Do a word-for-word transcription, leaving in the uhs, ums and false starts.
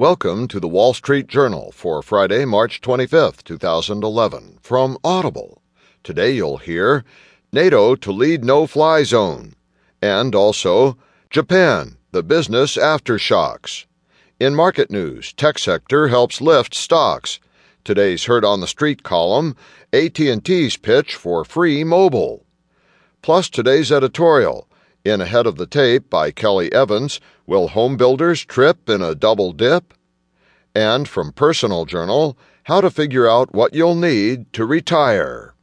Welcome to The Wall Street Journal for Friday, March twenty-fifth, two thousand eleven, from Audible. Today you'll hear NATO to lead no-fly zone, and also Japan, the business aftershocks. In market news, tech sector helps lift stocks. Today's Heard on the Street column, A T and T's pitch for free mobile. Plus today's editorial, in Ahead of the Tape by Kelly Evans, will home builders trip in a double dip? And from Personal Journal, how to figure out what you'll need to retire.